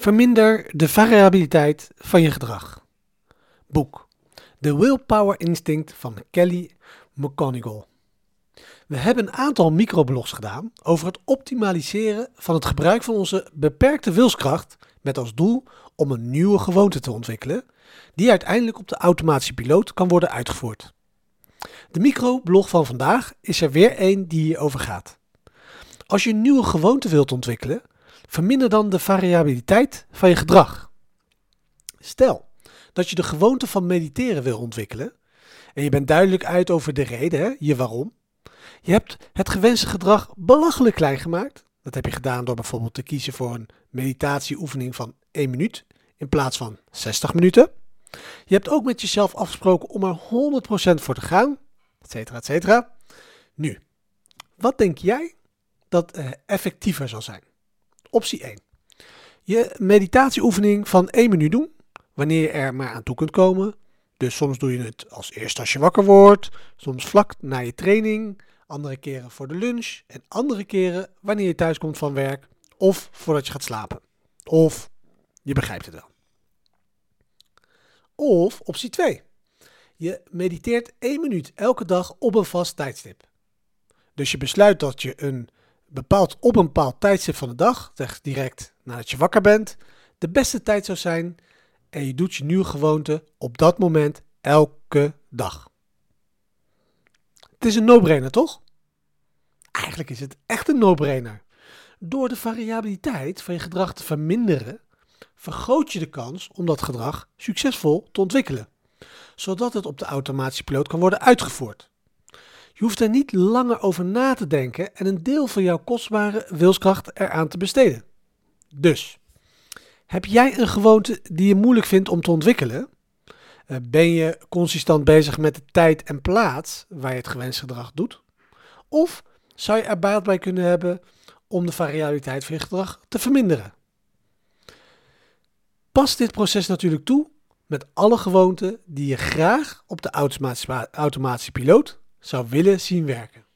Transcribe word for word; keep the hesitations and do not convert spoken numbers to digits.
Verminder de variabiliteit van je gedrag. Boek The Willpower Instinct van Kelly McGonigal. We hebben een aantal microblogs gedaan over het optimaliseren van het gebruik van onze beperkte wilskracht met als doel om een nieuwe gewoonte te ontwikkelen die uiteindelijk op de automatische piloot kan worden uitgevoerd. De microblog van vandaag is er weer een die hierover gaat. Als je een nieuwe gewoonte wilt ontwikkelen, verminder dan de variabiliteit van je gedrag. Stel dat je de gewoonte van mediteren wil ontwikkelen en je bent duidelijk uit over de reden, hè, je waarom. Je hebt het gewenste gedrag belachelijk klein gemaakt. Dat heb je gedaan door bijvoorbeeld te kiezen voor een meditatieoefening van één minuut in plaats van zestig minuten. Je hebt ook met jezelf afgesproken om er honderd procent voor te gaan, et cetera, et cetera. Nu, wat denk jij dat uh, effectiever zal zijn? Optie één. Je meditatieoefening van één minuut doen, wanneer je er maar aan toe kunt komen. Dus soms doe je het als eerste als je wakker wordt, soms vlak na je training, andere keren voor de lunch en andere keren wanneer je thuis komt van werk of voordat je gaat slapen. Of je begrijpt het wel. Of optie twee. Je mediteert één minuut elke dag op een vast tijdstip. Dus je besluit dat je een bepaald op een bepaald tijdstip van de dag, zeg direct nadat je wakker bent, de beste tijd zou zijn en je doet je nieuwe gewoonte op dat moment elke dag. Het is een no-brainer, toch? Eigenlijk is het echt een no-brainer. Door de variabiliteit van je gedrag te verminderen, vergroot je de kans om dat gedrag succesvol te ontwikkelen, zodat het op de automatische piloot kan worden uitgevoerd. Je hoeft er niet langer over na te denken en een deel van jouw kostbare wilskracht eraan te besteden. Dus, heb jij een gewoonte die je moeilijk vindt om te ontwikkelen? Ben je consistent bezig met de tijd en plaats waar je het gewenste gedrag doet? Of zou je er baat bij kunnen hebben om de variabiliteit van je gedrag te verminderen? Pas dit proces natuurlijk toe met alle gewoonten die je graag op de automatische, automatische piloot zou willen zien werken.